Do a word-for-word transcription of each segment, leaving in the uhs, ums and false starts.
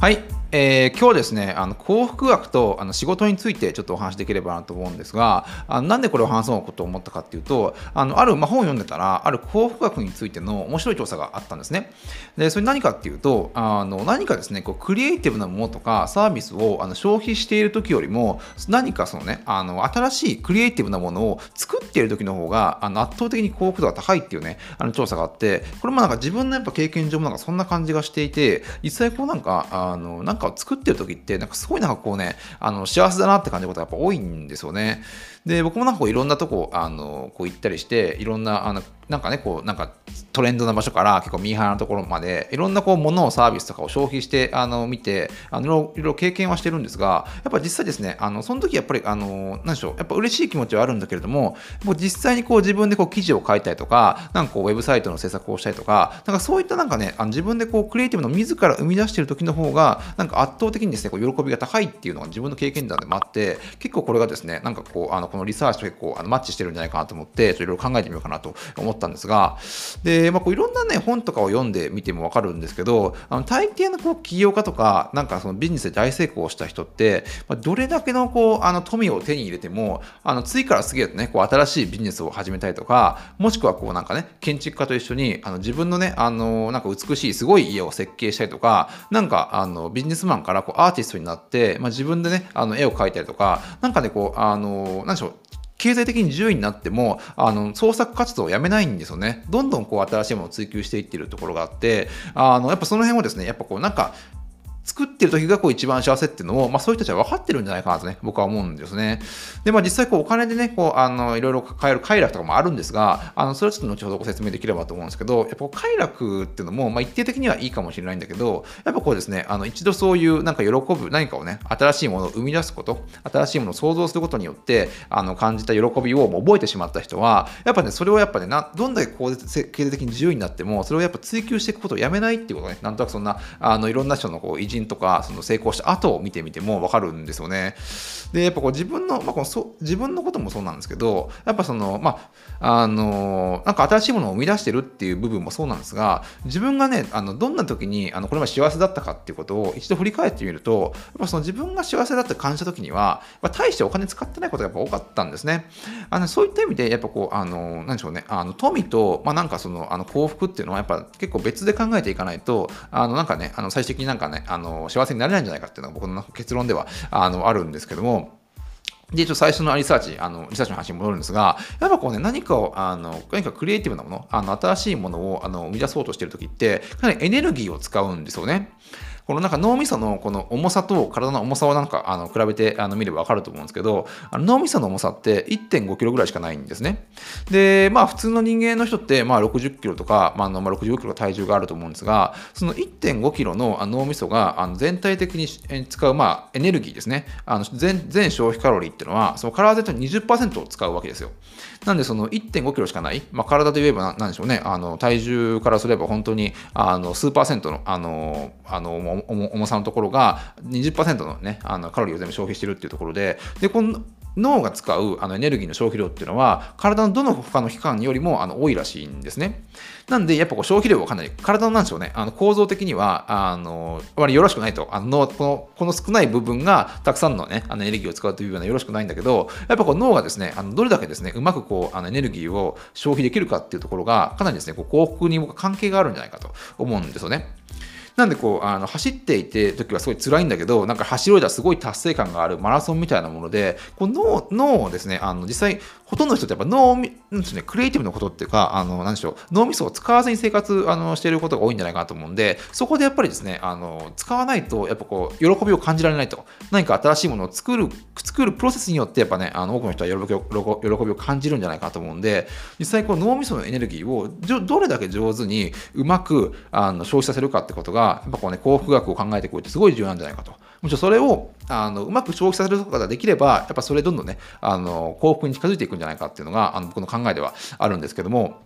はい、えー、今日はですね、あの幸福学とあの仕事についてちょっとお話しできればなと思うんですが、あのなんでこれを話そうと思ったかっていうと、あのある、まあ、本を読んでたら、ある幸福学についての面白い調査があったんですね。で、それ何かっていうと、あの何かですね、こうクリエイティブなものとかサービスをあの消費している時よりも、何かそのね、あの新しいクリエイティブなものを作っている時の方があの圧倒的に幸福度が高いっていうね、あの調査があって、これもなんか自分のやっぱ経験上もなんかそんな感じがしていて、実際こうなんかあのなんかを作ってる時ってなんかすごいなんかこうね、あの幸せだなって感じることがやっぱ多いんですよね。で、僕もなんかこういろんなとこあのこう行ったりして、いろんなあのなんかね、こうなんかトレンドな場所から結構ミーハーなところまでいろんなこう物をサービスとかを消費してあの見て、あのいろいろ経験はしてるんですが、やっぱ実際ですね、あのその時やっぱりあの何でしょう、やっぱ嬉しい気持ちはあるんだけれども、もう実際にこう自分でこう記事を書いたりとか、なんかこうウェブサイトの制作をしたりとか、なんかそういったなんかね、あの自分でこうクリエイティブの自ら生み出している時の方がなんか圧倒的にですね、こう喜びが高いっていうのが自分の経験談でもあって、結構これがですね、なんかこうあのこのリサーチと結構あのマッチしてるんじゃないかなと思って、いろいろ考えてみようかなと思ったんですが、で、まあ、こういろんなね本とかを読んでみても分かるんですけど、あの大抵のこう起業家とかなんかそのビジネスで大成功した人って、まあ、どれだけのこうあの富を手に入れても、あの次から次へとね、こう新しいビジネスを始めたりとか、もしくはこうなんかね、建築家と一緒にあの自分のね、あのなんか美しいすごい家を設計したりとか、なんかあのビジネスマンからこうアーティストになって、まあ、自分でね、あの絵を描いたりとか、なんかね、こうあの何でしょう、経済的に自由になっても、あの、創作活動をやめないんですよね。どんどんこう新しいものを追求していってるところがあって、あの、やっぱその辺をですね、やっぱこうなんか、作ってる時がこう一番幸せっていうのを、まあ、そういう人たちは分かってるんじゃないかなとね、僕は思うんですね。で、まあ、実際こうお金でね、こうあのいろいろ買える快楽とかもあるんですが、あのそれはちょっと後ほどご説明できればと思うんですけど、やっぱ快楽っていうのも、まあ、一定的にはいいかもしれないんだけど、やっぱこうですね、あの一度そういうなんか喜ぶ何かをね、新しいものを生み出すこと、新しいものを創造することによってあの感じた喜びをもう覚えてしまった人は、やっぱね、それをやっぱね、などんだけこう経済的に自由になっても、それをやっぱ追求していくことをやめないっていうことね、なんとなくそんなあのいろんな人のこう偉人とかその成功した後を見てみても分かるんですよね。で、やっぱこう自分の、まあ、このそ自分のこともそうなんですけど、やっぱそのまああのなんか新しいものを生み出してるっていう部分もそうなんですが、自分がね、あのどんな時にあのこれまで幸せだったかっていうことを一度振り返ってみると、やっぱその自分が幸せだって感じた時には、まあ、大してお金使ってないことがやっぱ多かったんですね。あのそういった意味でやっぱこうあのなんでしょうね、あの富と、まあ、なんかそのあの幸福っていうのはやっぱ結構別で考えていかないと、あのなんかね、あの最終的になんかね、あの幸せになれないんじゃないかっていうのが僕の結論では あのあるんですけども。で、ちょっと最初のリサーチ、あの、リサーチの話に戻るんですが、やっぱこうね、何かを、あの、何かクリエイティブなもの、あの、新しいものを、あの、生み出そうとしているときって、かなりエネルギーを使うんですよね。このなんか脳みそのこの重さと体の重さをなんか、あの、比べて、あの、見ればわかると思うんですけど、あの脳みその重さって いってんごキロぐらいしかないんですね。で、まあ、普通の人間の人って、まあ、ろくじゅっキロとか、まあ、あの、まあ、ろくじゅうごキロ体重があると思うんですが、その いってんごキロの脳みそが、あの、全体的に使う、まあ、エネルギーですね。あの、全、全消費カロリーっていうのはその体全体の にじゅっパーセント を使うわけですよ。なんでその いってんごキロしかない、まあ、体といえば何でしょうね、あの体重からすれば本当にあの数パーセントのあのあの重さのところが にじゅっパーセント のね、あのカロリーを全部消費してるっていうところで、でこの脳が使うあのエネルギーの消費量っていうのは体のどの他の器官よりもあの多いらしいんですね。なんでやっぱこう消費量はかなり体のなんでしょうね、あの構造的にはあのあまりよろしくないと、あのこのこの少ない部分がたくさんのね、あのエネルギーを使うというようなよろしくないんだけど、やっぱこう脳がですね、あのどれだけですね、うまくこうあのエネルギーを消費できるかっていうところがかなりですね、こう幸福にも関係があるんじゃないかと思うんですよね。なんでこうあの走っていて時はすごい辛いんだけど、なんか走ろうじゃすごい達成感があるマラソンみたいなもので、こう脳脳をですね、あの実際ほとんどの人ってやっぱ脳みなんですね、クリエイティブのことっていうか、あのなんでしょう、脳みそを使わずに生活あのしていることが多いんじゃないかなと思うんで、そこでやっぱりですね、あの使わないとやっぱこう喜びを感じられないと、何か新しいものを作る作るプロセスによってやっぱね、あの多くの人は喜び喜びを感じるんじゃないかなと思うんで、実際こう脳みそのエネルギーをどれだけ上手にうまくあの消費させるかってことが、やっぱこうね、幸福学を考えていくってすごい重要なんじゃないかと。むしろそれをあのうまく消費させることができれば、やっぱそれどんどんね、あの幸福に近づいていくんじゃないかっていうのがあの僕の考えではあるんですけども。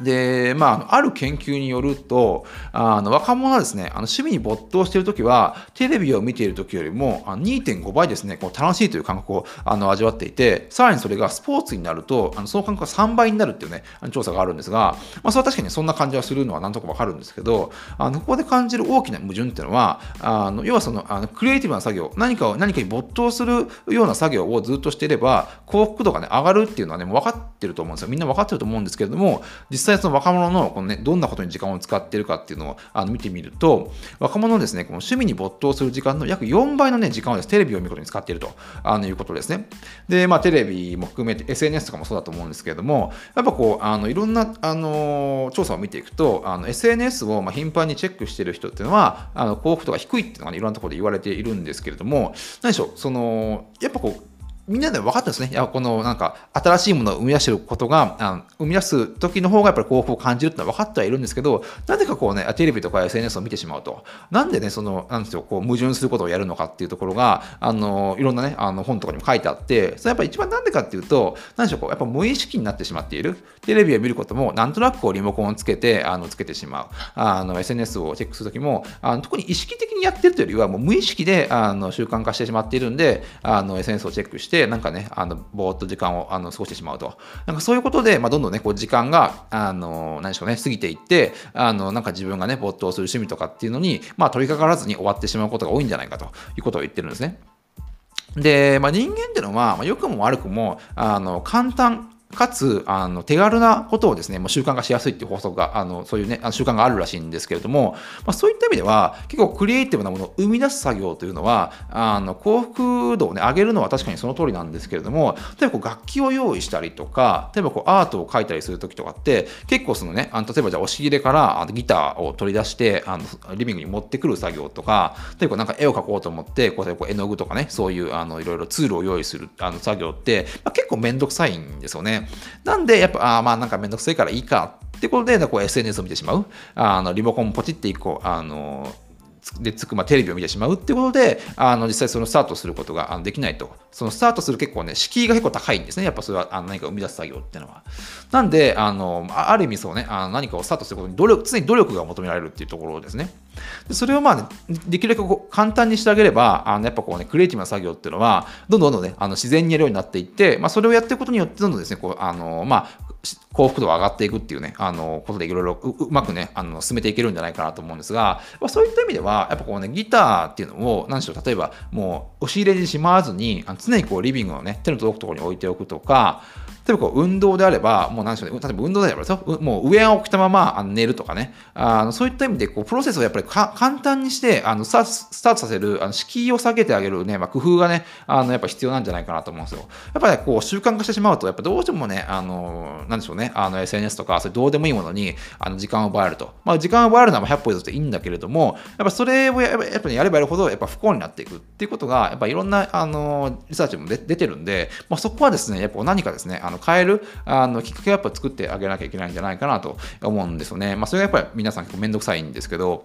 で、まあ、ある研究によると、あの若者はですね、あの趣味に没頭しているときは、テレビを見ているときよりも にてんごばいですね、こう楽しいという感覚をあの味わっていて、さらにそれがスポーツになると、あのその感覚がさんばいになるっていうね、調査があるんですが、まあ、それは確かにそんな感じはするのはなんとかわかるんですけど、あのここで感じる大きな矛盾っていうのは、あの要はそのあのクリエイティブな作業、何かを何かに没頭するような作業をずっとしていれば、幸福度がね、上がるっていうのはね、もう分かってると思うんですよ。みんな分かってると思うんですけれども、実際実際その若者のこのね、どんなことに時間を使っているかっていうのをあの見てみると、若者のですね、この趣味に没頭する時間の約よんばいのね、時間をですね、テレビを見ることに使っているとあのいうことですね。で、まあテレビも含めて エスエヌエス とかもそうだと思うんですけれども、やっぱこうあのいろんなあの調査を見ていくと、あの エスエヌエス をまあ頻繁にチェックしている人っていうのはあの幸福度が低いっていうのが、ね、いろんなところで言われているんですけれども、何でしょう、そのやっぱこうみんなで分かったんですね。いや、このなんか新しいものを生み出してることが、あの生み出す時の方がやっぱり幸福を感じるってのは分かってはいるんですけど、なぜかこうね、テレビとか エスエヌエス を見てしまうと、なんでね、その、なんていうの、こう矛盾することをやるのかっていうところが、あの、いろんなね、あの本とかにも書いてあって、それやっぱり一番なんでかっていうと、何でしょう、こう、やっぱ無意識になってしまっている。テレビを見ることも、なんとなくこうリモコンをつけて、あのつけてしまう。あの、エスエヌエス をチェックする時も、あの特に意識的にやってるというよりは、もう無意識であの習慣化してしまっているんで、あの エスエヌエス をチェックして、なんかね、あのぼーっと時間をあの過ごしてしまうと、なんかそういうことで、まあ、どんどんね、こう時間があの何でしょうね、過ぎていって、あのなんか自分がね、没頭する趣味とかっていうのに、まあ、取り掛からずに終わってしまうことが多いんじゃないかということを言ってるんですね。で、まあ、人間っていうのは、まあ、良くも悪くもあの簡単かつあの手軽なことをですね、もう習慣化しやすいっていう法則が、あのそういうね、あの習慣があるらしいんですけれども、まあ、そういった意味では結構クリエイティブなものを生み出す作業というのは、あの幸福度をね、上げるのは確かにその通りなんですけれども、例えばこう楽器を用意したりとか、例えばこうアートを描いたりする時とかって、結構そのね、あの例えばじゃあ押し入れからあのギターを取り出して、あのリビングに持ってくる作業とか、例えばなんか絵を描こうと思って、こうこう絵の具とかね、そういうあのいろいろツールを用意するあの作業って、まあ、結構めんどくさいんですよね。なんでやっぱ、あ、まあなんかめんどくせえからいいかってことで、こう エスエヌエス を見てしまう、あのリモコンポチっていっこ、あのでつく、まあ、テレビを見てしまうってことで、あの実際そのスタートすることができないと、そのスタートする結構ね、敷居が結構高いんですね。やっぱそれはあの何か生み出す作業っていうのは。なんで、あのある意味そうね、あの何かをスタートすることに努力、常に努力が求められるっていうところですね。でそれをまあ、ね、できるだけこう簡単にしてあげれば、あのやっぱこうね、クリエイティブな作業っていうのはどんどんどんどんね、あの自然にやるようになっていって、まあ、それをやっていくことによってどんどんですね、こうあのまあ幸福度が上がっていくっていうね、あのことでいろいろ う, うまくね、あの進めていけるんじゃないかなと思うんですが、まあ、そういった意味ではやっぱこうね、ギターっていうのを何でしょう、例えばもう押し入れにしまわずに、あの常にこうリビングのね、手の届くところに置いておくとか、例えばこう運動であれば、もう何でしょうね、例えば運動であればですよ、もうウェアを着たまま寝るとかね、あのそういった意味でこうプロセスをやっぱりか簡単にして、あの ス, タスタートさせる、あの敷居を下げてあげるね、まあ、工夫がね、あのやっぱ必要なんじゃないかなと思うんですよ。やっぱり、ね、こう習慣化してしまうと、やっぱどうしてもね、あの何でしょうね、あの エスエヌエス とか、それどうでもいいものにあの時間を奪われると、まあ、時間を奪われるのはひゃっぽ譲っていいんだけれども、やっぱそれをやっぱりやればやるほどやっぱ不幸になっていくっていうことが、やっぱいろんなあのリサーチも出てるんで、まあ、そこはですね、やっぱ何かですね、あの変えるあのきっかけをやっぱ作ってあげなきゃいけないんじゃないかなと思うんですよね。まあ、それがやっぱり皆さん結構めんどくさいんですけど、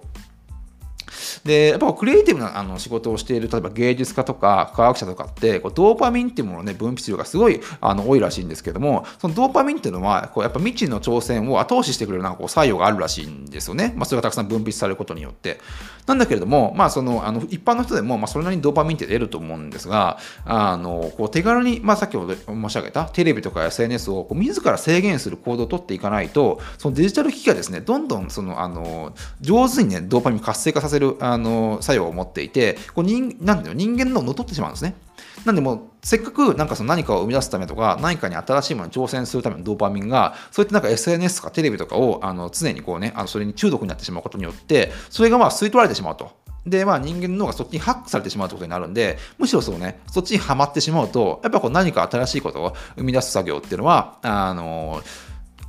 でやっぱクリエイティブなあの仕事をしている、例えば芸術家とか科学者とかって、こうドーパミンっていうものの、ね、分泌量がすごいあの多いらしいんですけども、そのドーパミンっていうのはこうやっぱ未知の挑戦を後押ししてくれるなんかこう作用があるらしいんですよね。まあ、それがたくさん分泌されることによってなんだけれども、まあ、そのあの一般の人でも、まあ、それなりにドーパミンって出ると思うんですが、あのこう手軽に、まあ、さっきほど申し上げたテレビとか エスエヌエス をこう自ら制限する行動を取っていかないと、そのデジタル機器がですね、どんどんそのあの上手に、ね、ドーパミンを活性化させるあの作用を持っていて、こう人なんていうの、人間の脳を取ってしまうんですね。なんでもうせっかくなんかその何かを生み出すためとか、何かに新しいものに挑戦するためのドーパミンが、そういったなんか エスエヌエス とかテレビとかをあの常にこうね、あのそれに中毒になってしまうことによって、それがまあ吸い取られてしまうと。で、まあ、人間の脳がそっちにハックされてしまうということになるんで、むしろそうね、そっちにはまってしまうと、やっぱこう何か新しいことを生み出す作業っていうのはあの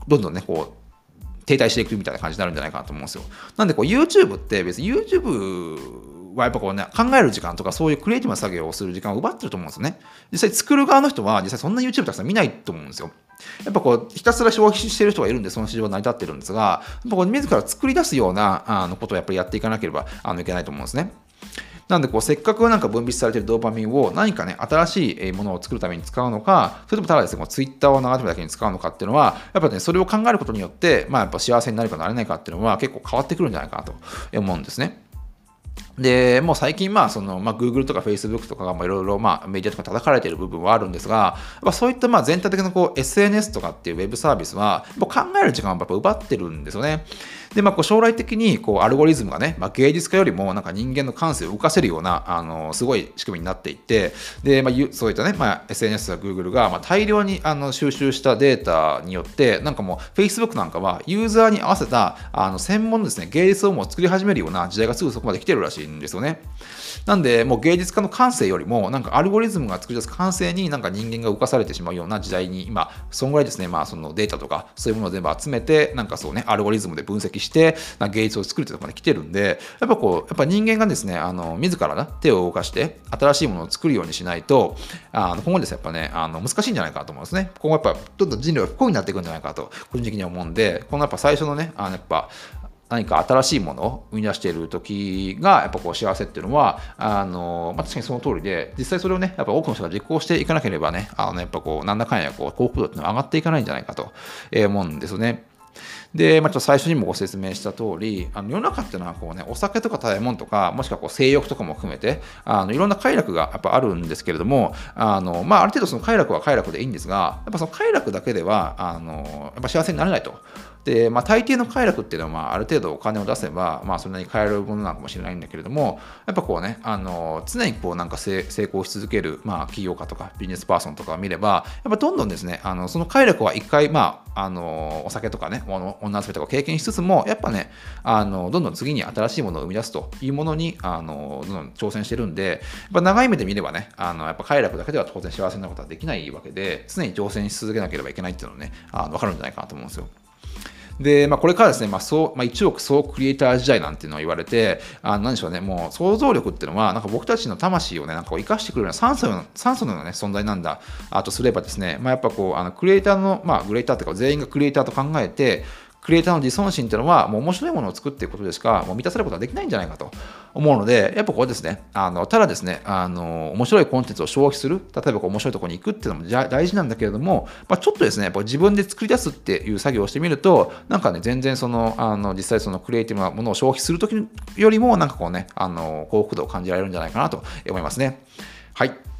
どんどんね、こう停滞していくみたいな感じになるんじゃないかなと思うんですよ。なんでこう YouTube って別に YouTubeはやっぱこうね、考える時間とか、そういうクリエイティブな作業をする時間を奪ってると思うんですよね。実際作る側の人は実際そんな YouTube たくさん見ないと思うんですよ。やっぱこうひたすら消費してる人がいるんで、その市場は成り立ってるんですが、やっぱこう自ら作り出すようなあのことをやっぱりやっていかなければあのいけないと思うんですね。なんでこうせっかくなんか分泌されているドーパミンを何かね新しいものを作るために使うのか、それともただですねツイッターを流れてるだけに使うのかっていうのはやっぱねそれを考えることによってまあやっぱ幸せになるかなれないかっていうのは結構変わってくるんじゃないかなと思うんですね。でもう最近、まあそのまあ、Google とか Facebook とかがいろいろメディアとか叩かれている部分はあるんですが、まあ、そういったまあ全体的なこう エスエヌエス とかっていうウェブサービスはもう考える時間をやっぱ奪ってるんですよね。でまあ、こう将来的にこうアルゴリズムがね、まあ、芸術家よりもなんか人間の感性を動かせるようなあのすごい仕組みになっていて、で、まあ、そういったね、まあ、エスエヌエス や Google がまあ大量にあの収集したデータによってなんかもう Facebook なんかはユーザーに合わせたあの専門のですね芸術をもう作り始めるような時代がすぐそこまで来てるらしいんですよね。なんでもう芸術家の感性よりもなんかアルゴリズムが作り出す感性になんか人間が動かされてしまうような時代に今そんぐらいですね、まあ、そのデータとかそういうものを全部集めてなんかそうねアルゴリズムで分析してして芸術を作るってところまで来てるんで、やっぱこうやっぱ人間がですねあの自らな手を動かして新しいものを作るようにしないとあの今後ですねやっぱねあの難しいんじゃないかと思うんですね。今後やっぱどんどん人類が不幸になっていくんじゃないかと個人的には思うんで、このやっぱ最初のねあのやっぱ何か新しいものを生み出している時がやっぱこう幸せっていうのはあの、まあ、確かにその通りで、実際それをねやっぱ多くの人が実行していかなければねあのやっぱこうなんだかんやこう幸福度っていうのは上がっていかないんじゃないかと思うんですよね。でまあ、ちょっと最初にもご説明した通り、あの世の中っていうのはこう、ね、お酒とか食べ物とかもしくはこう性欲とかも含めてあのいろんな快楽がやっぱあるんですけれども、 あの、まあ、ある程度その快楽は快楽でいいんですが、やっぱその快楽だけではあのやっぱ幸せになれないと。でまあ、大抵の快楽っていうのは、まあ、ある程度お金を出せば、まあ、それなりに買えるものなのかもしれないんだけれども、やっぱこうねあの常にこうなんか成功し続ける、まあ、起業家とかビジネスパーソンとかを見ればやっぱどんどんですねあのその快楽は一回、まあ、あのお酒とかね女遊びとかを経験しつつもやっぱねあのどんどん次に新しいものを生み出すというものにあのどんどん挑戦してるんで、やっぱ長い目で見ればねあのやっぱ快楽だけでは当然幸せなことはできないわけで、常に挑戦し続けなければいけないっていうのねあの分かるんじゃないかなと思うんですよ。でまあ、これからですね、まあそうまあ、いちおく総クリエイター時代なんていうのを言われて、あの何でしょうね、もう想像力っていうのは、なんか僕たちの魂をね、なんか生かしてくれるような酸素の、酸素のような、ね、存在なんだあとすればですね、まあ、やっぱこう、あのクリエイターの、まあ、クリエイターというか、全員がクリエイターと考えて、クリエイターの自尊心っていうのは、もう面白いものを作っていくことでしか、もう満たされることはできないんじゃないかと思うので、やっぱこれですね、あのただですねあの、面白いコンテンツを消費する、例えばこう面白いところに行くっていうのも大事なんだけれども、まあ、ちょっとですね、やっぱ自分で作り出すっていう作業をしてみると、なんかね、全然その、あの実際そのクリエイティブなものを消費するときよりも、なんかこうね、あの幸福度を感じられるんじゃないかなと思いますね。はい。